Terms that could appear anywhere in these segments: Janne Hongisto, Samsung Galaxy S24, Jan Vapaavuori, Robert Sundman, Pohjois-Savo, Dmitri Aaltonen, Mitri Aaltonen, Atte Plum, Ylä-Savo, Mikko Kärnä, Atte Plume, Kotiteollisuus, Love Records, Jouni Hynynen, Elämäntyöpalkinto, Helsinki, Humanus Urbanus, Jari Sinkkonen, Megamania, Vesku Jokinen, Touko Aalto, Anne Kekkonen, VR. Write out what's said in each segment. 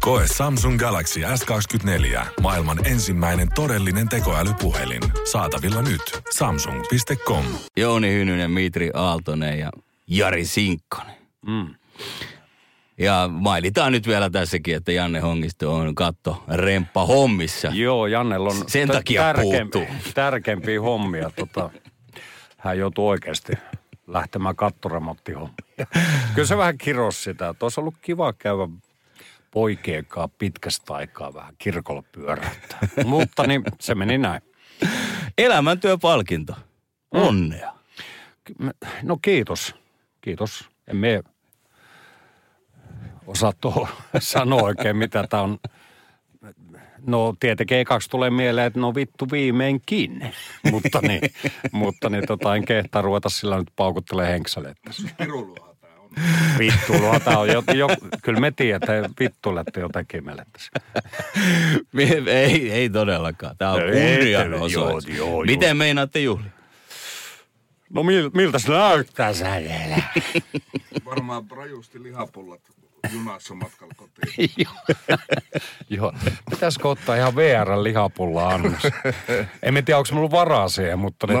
Koe Samsung Galaxy S24. Maailman ensimmäinen todellinen tekoälypuhelin. Saatavilla nyt. Samsung.com. Jouni Hynynen, Mitri Aaltonen ja Jari Sinkkonen. Ja mainitaan nyt vielä tässäkin, että Janne Hongisto on kattoremppa hommissa. Joo, Jannella on sen takia tärkeimpiä hommia. Hän joutuu oikeasti lähtemään kattoremonttihommiin. Kyllä se vähän kirosi sitä, että olisi ollut kiva käydä poikeenkaan pitkästä aikaa vähän kirkolla pyöräyttää. Mutta niin, se meni näin. Elämäntyöpalkinto. Onnea. No kiitos. Kiitos. En me osaa tuohon sanoa oikein, mitä tämä on. No tietenkin ekaksi tulee mieleen, että no vittu viimeinkin. mutta en kehtaa ruveta sillä nyt paukuttelee henkselettä. Pirulua tämä on. Vittuulua tämä on. Kyllä me tiedetään, vittuilette jotakin meille tässä. Ei todellakaan. Tämä on kunnian osoitus. Miten meinaatte juhlia? No miltä se näyttää säljellä? Varmaan rajusti lihapullat. Junassa matkalla kotiin. Joo. Pitäisikö ottaa ihan VR-lihapulla annos? En tiedä, onko minulla varaa siihen, mutta ne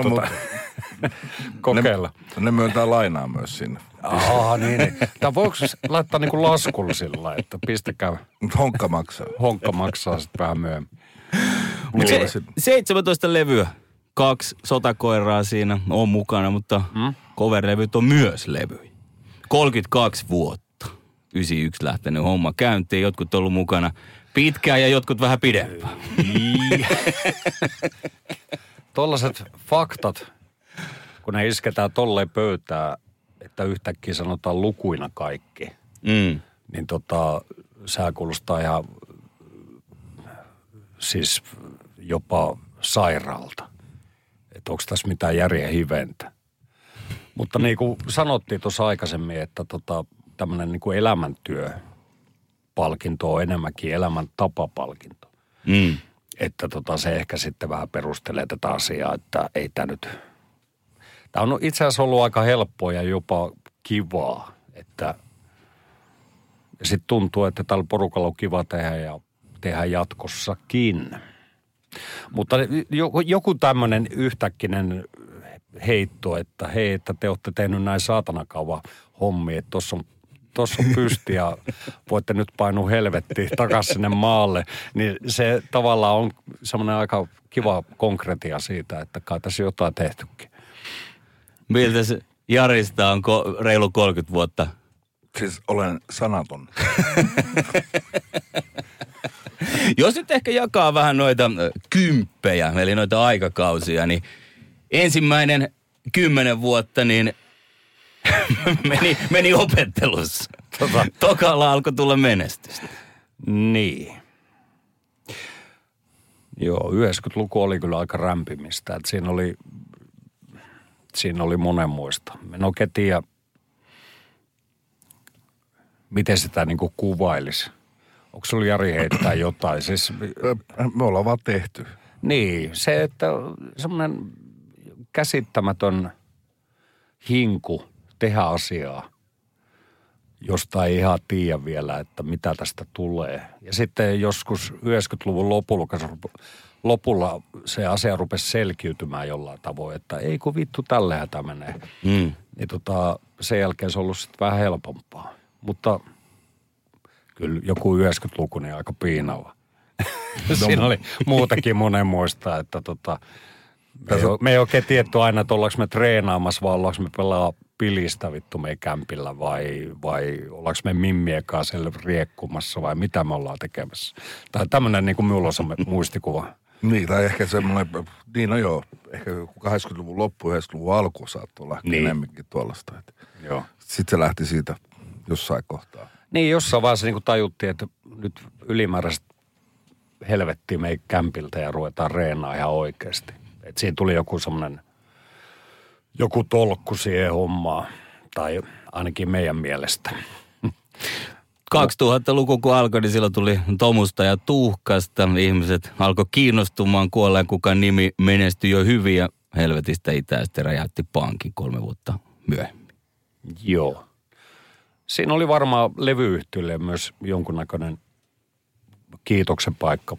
kokeilla. Ne myöntää lainaa myös sinne. Aha, niin. Tai voiko laittaa niinku laskulla sillä, että pistäkää. Honkka maksaa. Honkka maksaa sitten vähän myöhemmin. 17 levyä. 2 sotakoiraa siinä on mukana, mutta cover-levyt on myös levyjä. 32 vuotta. 91 lähtenyt homma käyntiin, jotkut ollut mukana pitkään ja jotkut vähän pidempään. Tollaiset faktat, kun ne isketään tolleen pöytään, että yhtäkkiä sanotaan lukuina kaikki, niin sää kuulostaa ihan siis jopa sairaalta. Että onko tässä mitään järjen hiventä. Mutta niin kuin sanottiin tuossa aikaisemmin, että tämmöinen niin kuin elämäntyöpalkinto on enemmänkin elämäntapapalkinto. Että se ehkä sitten vähän perustelee tätä asiaa, että ei tämä nyt. Tämä on itse asiassa ollut aika helppoa ja jopa kivaa. Että sitten tuntuu, että tällä porukalla on kiva tehdä ja tehdä jatkossakin. Mutta joku tämmöinen yhtäkkinen heitto, että hei, että te olette tehnyt näin saatanakauan hommia, että tuossa on pysti ja voitte nyt painua helvettiin takaisin sinne maalle, niin se tavallaan on semmoinen aika kiva konkretia siitä, että kai tässä jotain tehtykin. Miltä se Jarista on reilu 30 vuotta? Siis olen sanaton. Jos nyt ehkä jakaa vähän noita kymppejä, eli noita aikakausia, niin ensimmäinen 10 vuotta, niin meni opettelussa. Tokalla alkoi tulla menestystä. Niin. Joo, 90-luku oli kyllä aika rämpimistä. Että siinä oli monenmoista. En oikein tiedä, miten sitä niin kuin kuvailisi. Onko sulla Jari heittää jotain? Siis me ollaan vaan tehty. Niin, se, että semmoinen käsittämätön hinku tehdä asiaa, josta ei ihan tiedä vielä, että mitä tästä tulee. Ja sitten joskus 90-luvun lopulla se asia rupesi selkiytymään jollain tavoin, että ei kun vittu, tällähän tämä menee. Niin sen jälkeen se on ollut sitten vähän helpompaa. Mutta kyllä joku 90-luku niin aika piinalla. Siinä oli muutakin monenmoista, että me ei oikein tietty aina, että ollaanko me treenaamassa vai ollaanko me pelaa pilistä vittu meidän kämpillä vai ollaanko me mimmien kanssa riekkumassa vai mitä me ollaan tekemässä. Tai tämmöinen niin kuin minulla on muistikuva. Niin, tai ehkä semmoinen, niin no joo, ehkä 80-luvun loppu, 90-luvun alku saattoi olla niin. Enemmänkin tuollaista. Joo. Sitten se lähti siitä jossain kohtaa. Niin, jossain vaiheessa niin kuin tajuttiin, että nyt ylimääräisesti helvettiin meidän kämpiltä ja ruvetaan reenaamaan ihan oikeasti. Että siinä tuli joku semmoinen joku tolkku siihen hommaan, tai ainakin meidän mielestä. 2000-luku kun alkoi, niin silloin tuli Tomusta ja Tuhkasta. Ihmiset alkoi kiinnostumaan Kuolleen kukaan -nimi menestyi jo hyvin ja helvetistä itäistä räjäytti pankin 3 vuotta myöhemmin. Joo. Siinä oli varmaan levyyhtiölle myös jonkunnäköinen kiitoksen paikka,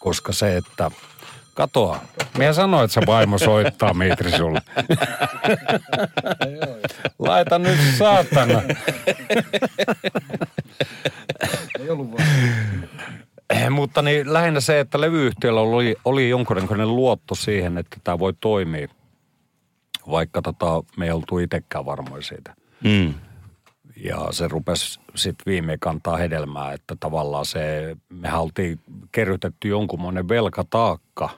koska se, että katoa. Minä sanoin, että se vaimo soittaa Mitri sulle. Laita nyt saatana. Ei ollut vaan. Mutta niin lähinnä se, että levyyhtiöllä oli jonkunlainen luotto siihen, että tämä voi toimia, vaikka me ei oltu itsekään varmoja siitä. Mm. Ja se rupesi sitten viimein kantaa hedelmää, että tavallaan mehän oltiin kerrytetty jonkunmoinen velkataakka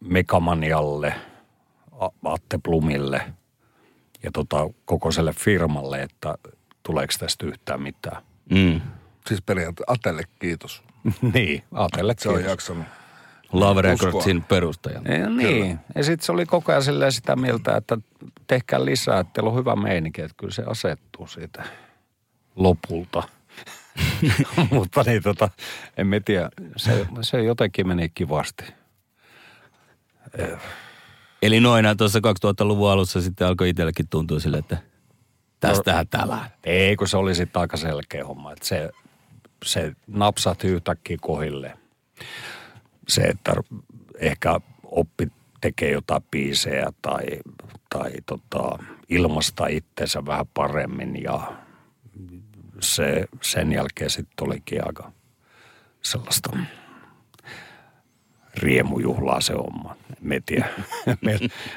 Megamanialle, Atte Plumille ja kokoiselle firmalle, että tuleeko tästä yhtään mitään. Mm. Siis periaatteessa Atelle kiitos. Niin, Atelle kiitos. Se on jaksanut. Love Recordsin perustaja. Ja niin. Kyllä. Ja sitten se oli koko ajan silleen sitä mieltä, että tehkää lisää, että teillä on hyvä meininki, että kyllä se asettuu siitä lopulta. Mutta niin en mä tiedä, se jotenkin meni kivasti. Eli noina tuossa 2000-luvun alussa sitten alkoi itsellekin tuntua silleen, että tästähän täällä. Ei, kun se oli sitten aika selkeä homma, että se napsahti yhtäkkiä kohilleen. Se, että ehkä oppi tekee jotain biisejä tai ilmaista itsensä vähän paremmin ja se sen jälkeen sitten olikin aika sellaista riemujuhlaa se homma. Me tiedä.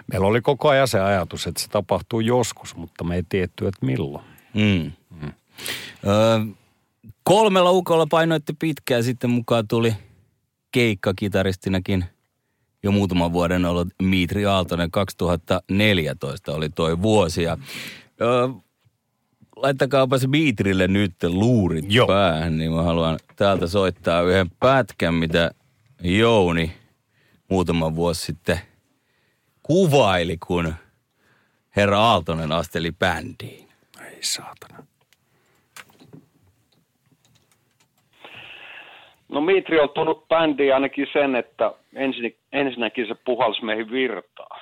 Meillä oli koko ajan se ajatus, että se tapahtuu joskus, mutta me ei tietty, että milloin. Mm. Mm. 3 ukolla painoitte pitkään, sitten mukaan tuli keikkakitaristinakin jo muutaman vuoden ollut Dmitri Aaltonen. 2014 oli toi vuosi ja laittakaapa se Dmitrille nyt luurit päähän, niin mä haluan täältä soittaa yhden pätkän, mitä Jouni muutama vuosi sitten kuvaili, kun herra Aaltonen asteli bändiin. Ei saatana. No Mitri on tullut bändiin ainakin sen, että ensinnäkin se puhalsi meihin virtaa.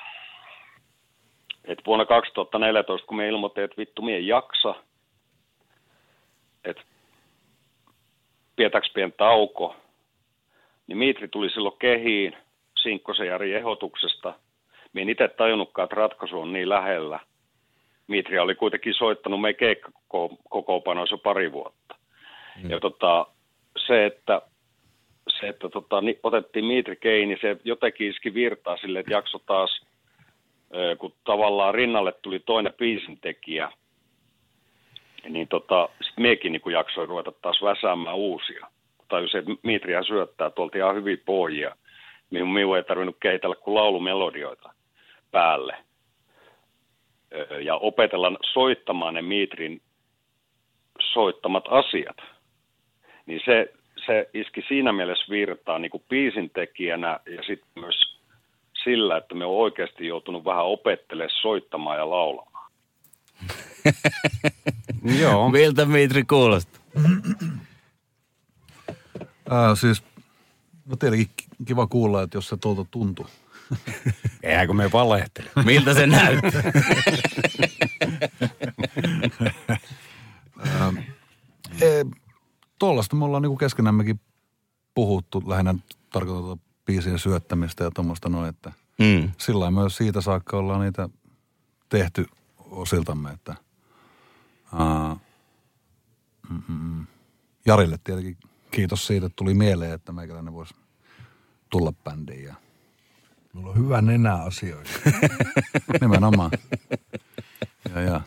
Et vuonna 2014, kun me ilmoitin, että vittu mie jaksa, että pidetäänkö pieni tauko, niin Mitri tuli silloin kehiin Sinkkosen Jari ehdotuksesta. Mie en itse tajunnutkaan, että ratkaisu on niin lähellä. Mitri oli kuitenkin soittanut meidän keikkakokoopanoissa 2 vuotta. Mm. Ja Se, että otettiin Mitri keini, niin se jotenkin iski virtaa silleen, että jakso taas, kun tavallaan rinnalle tuli toinen biisintekijä, niin sit miekin niin kun jaksoi ruveta taas väsäämään uusia. Tajusin, että Mitriä syöttää tuolta ihan hyviä pohjia, minun ei tarvinnut kehitellä kuin laulumelodioita päälle. Ja opetella soittamaan ne Mitrin soittamat asiat. Niin se iski siinä mielessä virtaa niin kuin biisintekijänä ja sitten myös sillä, että me on oikeasti joutunut vähän opettelemaan soittamaan ja laulamaan. Joo. Miltä Mitri kuulostaa? Siis, no tietenkin kiva kuulla, että jos se tuolta tuntuu. Eihän kun me valehtele. Miltä se näyttää? Tuollaista me ollaan niinku keskenämmekin puhuttu, lähinnä tarkoitan biisien syöttämistä ja tuommoista noin, että sillä myös siitä saakka ollaan niitä tehty osiltamme, että Jarille tietenkin kiitos siitä, että tuli mieleen, että meikäläinen voisi tulla bändiin ja mulla on hyvä nenä asioissa. Nimenomaan. Ja.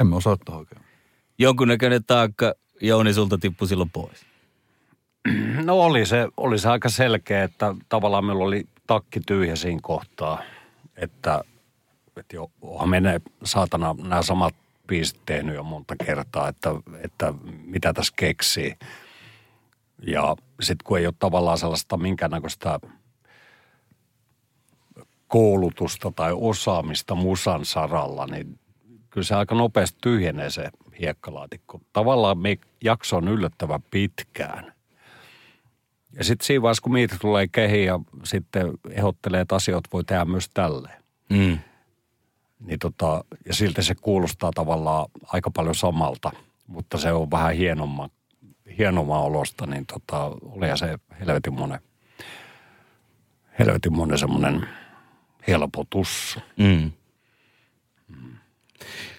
Emme osaa ottaa oikein. Jonkunnäköinen taakka, Jouni, sulta tippui silloin pois. No oli se aika selkeä, että tavallaan meillä oli takki tyhjä siinä kohtaa. Että onhan me ne, saatana, nämä samat biisit tehnyt jo monta kertaa, että mitä tässä keksii. Ja sitten kun ei ole tavallaan sellaista minkäännäköistä koulutusta tai osaamista musan saralla, niin kyllä se aika nopeasti tyhjenee se hiekkalaatikko. Tavallaan jakso on yllättävän pitkään. Ja sitten siinä vaiheessa, kun miitä tulee kehiin ja sitten ehdottelee, että asioita voi tehdä myös tälleen. Mm. Niin ja silti se kuulostaa tavallaan aika paljon samalta, mutta se on vähän hienomman olosta, niin olihan se helvetin monen semmoinen helpotus. Mm.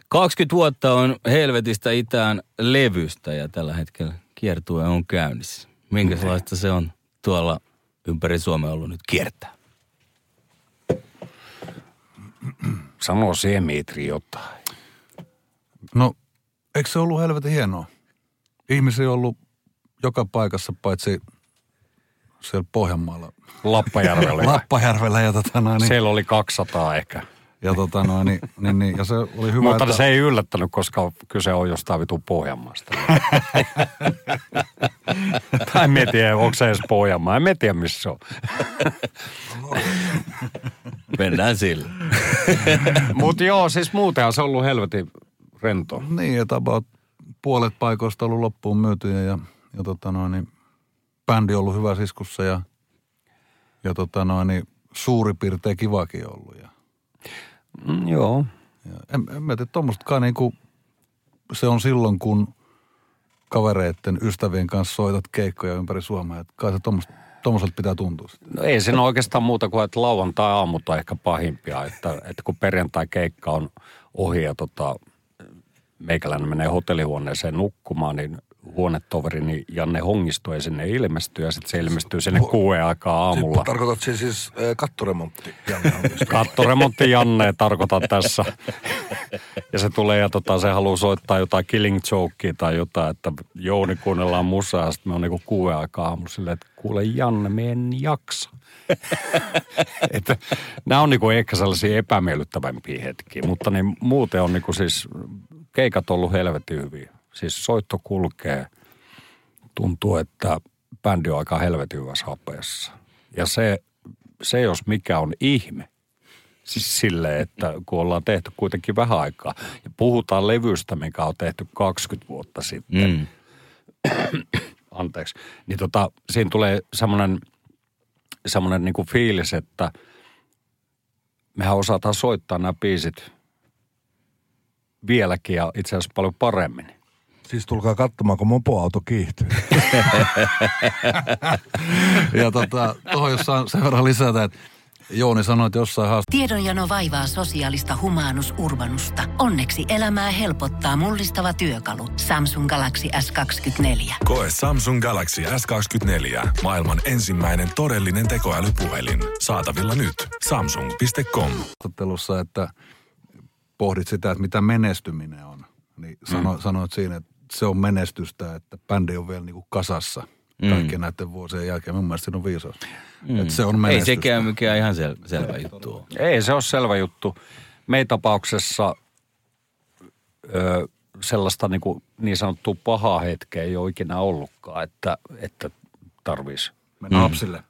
20 vuotta on Helvetistä itään levystä ja tällä hetkellä kiertue on käynnissä. Minkälaista se on tuolla ympäri Suomea ollut nyt kiertää? Sano se, Mitri, jotain. No, eikö se ollut helvetin hienoa? Ihmisiä on ollut joka paikassa, paitsi siellä Pohjanmaalla. Lappajärvellä ja niin. Siellä oli 200 ehkä. Ja ja se oli hyvä, mutta että se ei yllättänyt, koska kyse on jostain vitun Pohjanmaasta. Tai en tiedä, onko se edes Pohjanmaa. En tiedä, missä se on. Mennään sillä. Mutta joo, siis muutenhan se on ollut helvetin rento. Niin, että about puolet paikoista on ollut loppuun myytyjä ja bändi on ollut hyvä siskussa ja suurin piirtein kivakin ollut ja. Joo. En mä tiedä, tuommoistakaan niinku, se on silloin, kun kavereiden, ystävien kanssa soitat keikkoja ympäri Suomea, että kai se tuommoiselta pitää tuntua. No ei siinä oikeastaan muuta kuin, että lauantai-aamut on ehkä pahimpia, että kun perjantai-keikka on ohi ja meikäläinen menee hotellihuoneeseen nukkumaan, niin huonetoverini Janne Hongisto ei sinne ilmesty, ja sitten se ilmestyy sinne 6 aikaa aamulla. Tarkoitat siis kattoremontti Janne Hongisto? Kattoremontti Janne tarkoitan tässä. Ja se tulee ja se haluaa soittaa jotain Killing Jokea tai jotain, että Jouni kuunnellaan musaa, ja sitten me on niinku 6 aikaa aamulla silleen, että kuule Janne, me en jaksa. Että nämä on niinku ehkä sellaisia epämiellyttävämpiä hetkiä, mutta niin muuten on niinku siis keikat ollut helvetin hyviä. Siis soitto kulkee. Tuntuu, että bändi on aika helvetin hyvässä hapeessa. Ja se jos mikä on ihme. Siis silleen, että kun ollaan tehty kuitenkin vähän aikaa. Ja puhutaan levystä, mikä on tehty 20 vuotta sitten. Mm. Anteeksi. Niin siinä tulee semmoinen niinku fiilis, että mehän osataan soittaa nämä biisit vieläkin ja itse asiassa paljon paremmin. Siis tulkaa katsomaan, kun mopoauto kiihtyy. Ja tuohon jos saan sen verran lisätä, että Jouni sanoi, että jossain Tiedonjano vaivaa sosiaalista Humanus Urbanusta. Onneksi elämää helpottaa mullistava työkalu. Samsung Galaxy S24. Koe Samsung Galaxy S24. Maailman ensimmäinen todellinen tekoälypuhelin. Saatavilla nyt. Samsung.com. Ottelussa, että pohdit sitä, että mitä menestyminen on. Niin sanoit siinä, että se on menestystä, että bändi on vielä niinku kasassa kaikkien näiden vuosien jälkeen. Mun mielestä siinä on viisaus. Että se on menestystä. Ei sekään mikään ihan selvä juttu. Ei se ole selvä juttu. Meidän tapauksessa sellaista niinku niin sanottua pahaa hetkeä ei ole ikinä ollutkaan, että tarvitsisi mennä hapsille.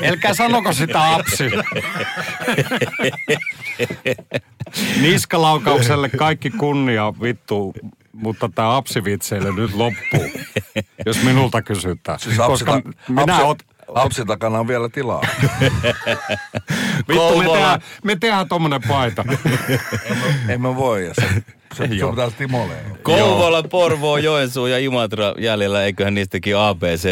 Elkää sanoko sitä hapsille. Niskalaukaukselle kaikki kunnia, vittu, mutta tämä apsivitseille nyt loppuu, jos minulta kysytään. Siis apsi takana on vielä tilaa. Vittu, me tehdään tommonen paita. En mä voi, se on taas Timoleen. Kouvola, Porvoo, Joensuu ja Imatra jäljellä, eiköhän niistäkin ABC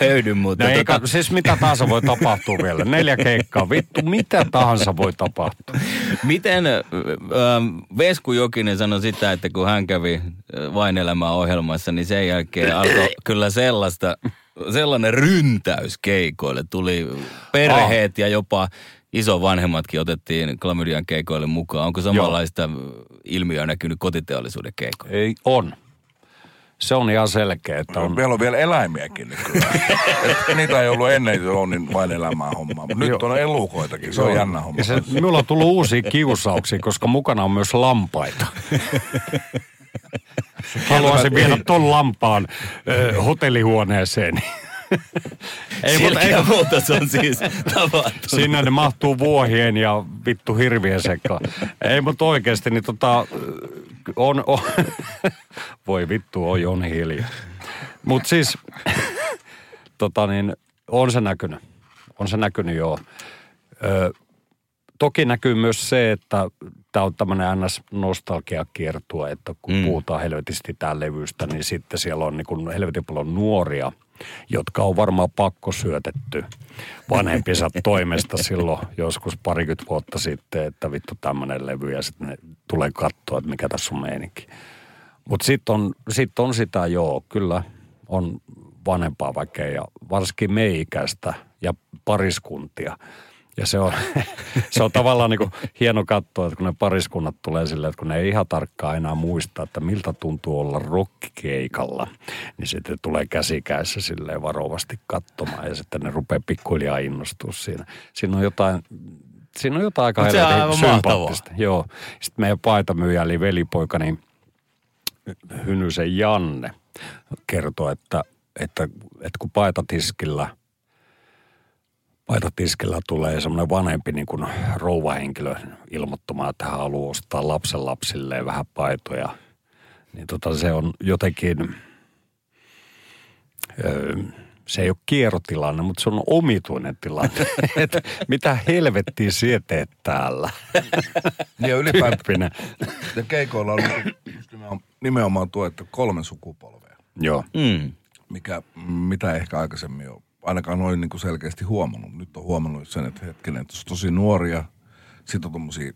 löydy, mutta no siis mitä tahansa voi tapahtua vielä. 4 keikkaa, vittu, mitä tahansa voi tapahtua. Miten Vesku Jokinen sanoi sitä, että kun hän kävi Vain elämää -ohjelmassa, niin sen jälkeen alkoi kyllä sellainen ryntäys keikoille. Tuli perheet ja jopa isovanhemmatkin otettiin Klamydian keikoille mukaan. Onko samanlaista ilmiöä näkynyt Kotiteollisuuden keikoille? Ei, on. Se on ihan selkeä, että on. Meillä on vielä eläimiäkin kyllä. Niitä ei ollut ennen, se on niin Vain elämää -hommaa. Mutta nyt on elukoitakin, se on jännä homma. Minulla on tullut uusia kiusauksia, koska mukana on myös lampaita. haluaisin viedä ton lampaan hotellihuoneeseen. Ei muuta, se on siis tapahtunut. Siinä ne mahtuu vuohien ja vittu hirvien sekaan. Ei, mutta oikeasti, niin on voi vittu, oi on hiljaa. Mutta siis, on se näkynyt joo. Toki näkyy myös se, että tämä on tämmöinen NS-nostalgiakiertue, että kun puhutaan helvetisti tämän levystä, niin sitten siellä on niin helvetin paljon nuoria, jotka on varmaan pakko syötetty vanhempiensa toimesta silloin joskus parikymmentä vuotta sitten, että vittu tämmöinen levy, ja sitten ne tulee katsoa, että mikä tässä on meininki. Mutta sit on sitä, joo, kyllä on vanhempaa väkeä ja varsinkin meikäistä ja pariskuntia. Ja se on tavallaan niin kuin hieno katsoa, että kun ne pariskunnat tulee silleen, että kun ne ei ihan tarkkaan enää muista, että miltä tuntuu olla rockikeikalla, niin sitten tulee käsikäessä silleen varovasti katsomaan ja sitten ne rupeaa pikkuhiljaa innostua siinä. Siinä on jotain aika helvetin sympaattista. Joo. Sitten meidän paitamyyjä eli velipoika, niin Hynysen Janne kertoi, että kun paitatiskillä tulee semmoinen vanhempi niin kuin rouvahenkilö ilmoittamaan, että hän haluaa ostaa lapsenlapsilleen vähän paitoja. Niin se on jotenkin, se ei ole kierrotilanne, mutta se on omituinen tilanne. Että mitä helvettiä sinä teet täällä? Ja ylipäätään keikoilla on nimenomaan tuo, että 3 sukupolvea. Joo. Mitä ehkä aikaisemmin on. Ainakaan noin niin kuin selkeästi huomannut. Nyt on huomannut sen, että hetkinen, että se on tosi nuoria, sitten on tommosia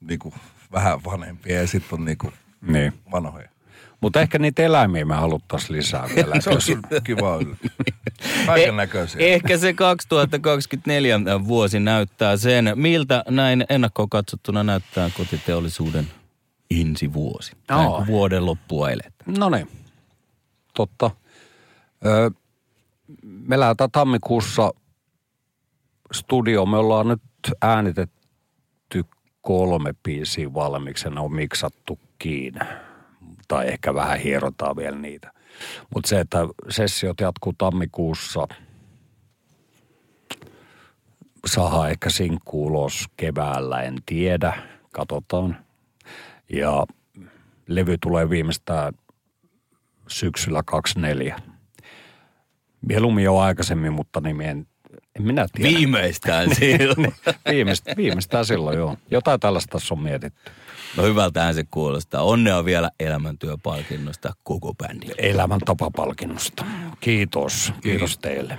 niin kuin vähän vanhempia ja sitten on niin kuin vanhoja. Mutta ehkä niitä eläimiä me haluttaisiin lisää vielä. Se on kiva yllä. Kaiken näköisiä. Ehkä se 2024 vuosi näyttää sen, miltä näin ennakkoon katsottuna näyttää kotiteollisuuden ensi vuosi. Näin vuoden loppua eletään. No niin, totta. Me lähdetään tammikuussa studioon. Me ollaan nyt äänitetty 3 biisiä valmiiksi ja ne on miksattukin. Tai ehkä vähän hierotaan vielä niitä. Mutta se, että sessiot jatkuu tammikuussa. Saadaan ehkä sinkku ulos keväällä, en tiedä. Katsotaan. Ja levy tulee viimeistään syksyllä 24. Mieluummin jo aikaisemmin, mutta niin en minä tiedä. Viimeistään silloin. Viimeistään silloin, joo. Jotain tällaista tässä on mietitty. No hyvältähän se kuulostaa. Onnea vielä elämäntyöpalkinnosta koko bändille. Elämäntapapalkinnosta. Kiitos. Kiitos teille.